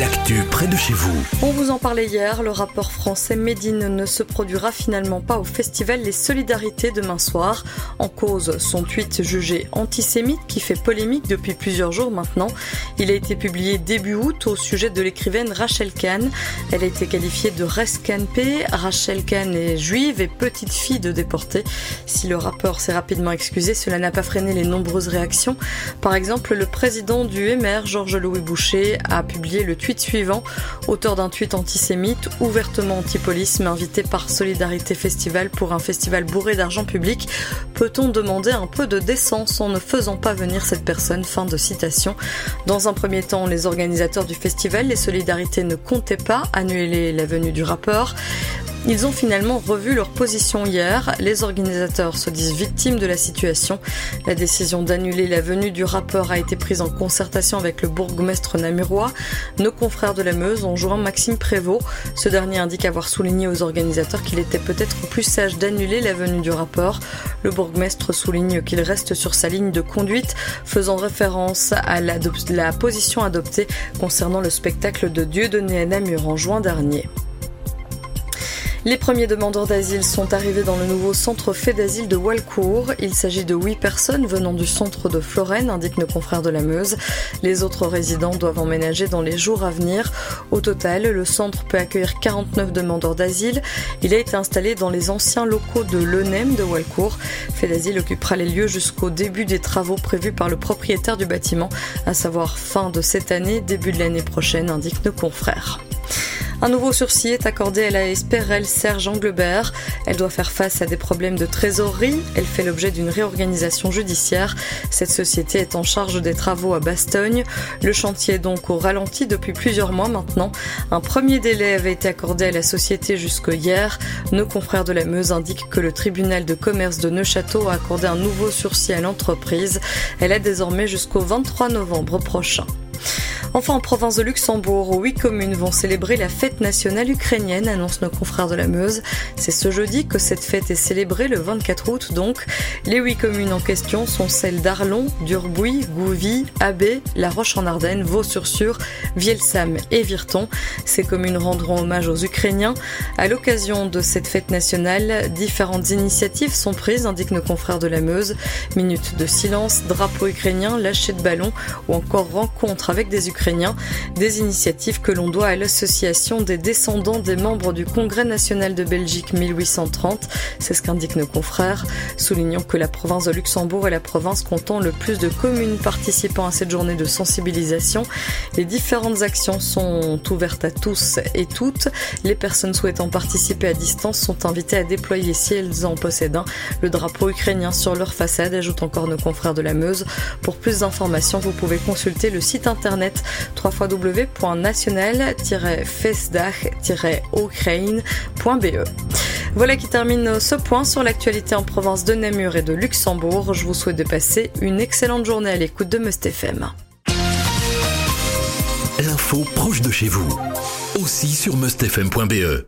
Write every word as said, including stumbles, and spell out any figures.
L'actu près de chez vous. On vous en parlait hier, le rappeur français Médine ne se produira finalement pas au festival Les Solidarités demain soir. En cause, son tweet jugé antisémite qui fait polémique depuis plusieurs jours maintenant. Il a été publié début août au sujet de l'écrivaine Rachel Kahn. Elle a été qualifiée de rescapée. Rachel Kahn est juive et petite fille de déportés. Si le rappeur s'est rapidement excusé, cela n'a pas freiné les nombreuses réactions. Par exemple, le président du M R, Georges-Louis Bouchez, a publié le tweet suivant, auteur d'un tweet antisémite, ouvertement anti-police, mais invité par Solidarité Festival pour un festival bourré d'argent public. Peut-on demander un peu de décence en ne faisant pas venir cette personne ? Fin de citation. Dans un premier temps, les organisateurs du festival, les Solidarités, ne comptaient pas annuler la venue du rappeur. Ils ont finalement revu leur position hier. Les organisateurs se disent victimes de la situation. La décision d'annuler la venue du rappeur a été prise en concertation avec le bourgmestre namurois. Nos confrères de la Meuse ont joint Maxime Prévost. Ce dernier indique avoir souligné aux organisateurs qu'il était peut-être plus sage d'annuler la venue du rappeur. Le bourgmestre souligne qu'il reste sur sa ligne de conduite, faisant référence à la, la position adoptée concernant le spectacle de Dieudonné à Namur en juin dernier. Les premiers demandeurs d'asile sont arrivés dans le nouveau centre Fédasil de Walcourt. Il s'agit de huit personnes venant du centre de Florennes, indiquent nos confrères de la Meuse. Les autres résidents doivent emménager dans les jours à venir. Au total, le centre peut accueillir quarante-neuf demandeurs d'asile. Il a été installé dans les anciens locaux de l'E N E M de Walcourt. Fédasil occupera les lieux jusqu'au début des travaux prévus par le propriétaire du bâtiment, à savoir fin de cette année, début de l'année prochaine, indiquent nos confrères. Un nouveau sursis est accordé à la S P R L Serge Anglebert. Elle doit faire face à des problèmes de trésorerie. Elle fait l'objet d'une réorganisation judiciaire. Cette société est en charge des travaux à Bastogne. Le chantier est donc au ralenti depuis plusieurs mois maintenant. Un premier délai avait été accordé à la société jusque hier. Nos confrères de la Meuse indiquent que le tribunal de commerce de Neufchâteau a accordé un nouveau sursis à l'entreprise. Elle a désormais jusqu'au vingt-trois novembre prochain. Enfin, en province de Luxembourg, huit communes vont célébrer la fête nationale ukrainienne, annoncent nos confrères de la Meuse. C'est ce jeudi que cette fête est célébrée, le vingt-quatre août donc. Les huit communes en question sont celles d'Arlon, Durbuy, Gouvy, Abbé, La Roche-en-Ardenne, Vaux-sur-Sûre, Vielsalm et Virton. Ces communes rendront hommage aux Ukrainiens. À l'occasion de cette fête nationale, différentes initiatives sont prises, indiquent nos confrères de la Meuse. Minutes de silence, drapeaux ukrainiens, lâcher de ballons ou encore rencontres avec des Ukrainiens. Des initiatives que l'on doit à l'association des descendants des membres du Congrès national de Belgique mille huit cent trente, c'est ce qu'indiquent nos confrères. Soulignons que la province de Luxembourg est la province comptant le plus de communes participant à cette journée de sensibilisation. Les différentes actions sont ouvertes à tous et toutes. Les personnes souhaitant participer à distance sont invitées à déployer, si elles en possèdent un, le drapeau ukrainien sur leur façade, ajoutent encore nos confrères de la Meuse. Pour plus d'informations, vous pouvez consulter le site internet w w w point national tiret fesdach tiret ukraine point b e. Voilà qui termine ce point sur l'actualité en province de Namur et de Luxembourg. Je vous souhaite de passer une excellente journée à l'écoute de Must F M. L'info proche de chez vous, aussi sur must f m point b e.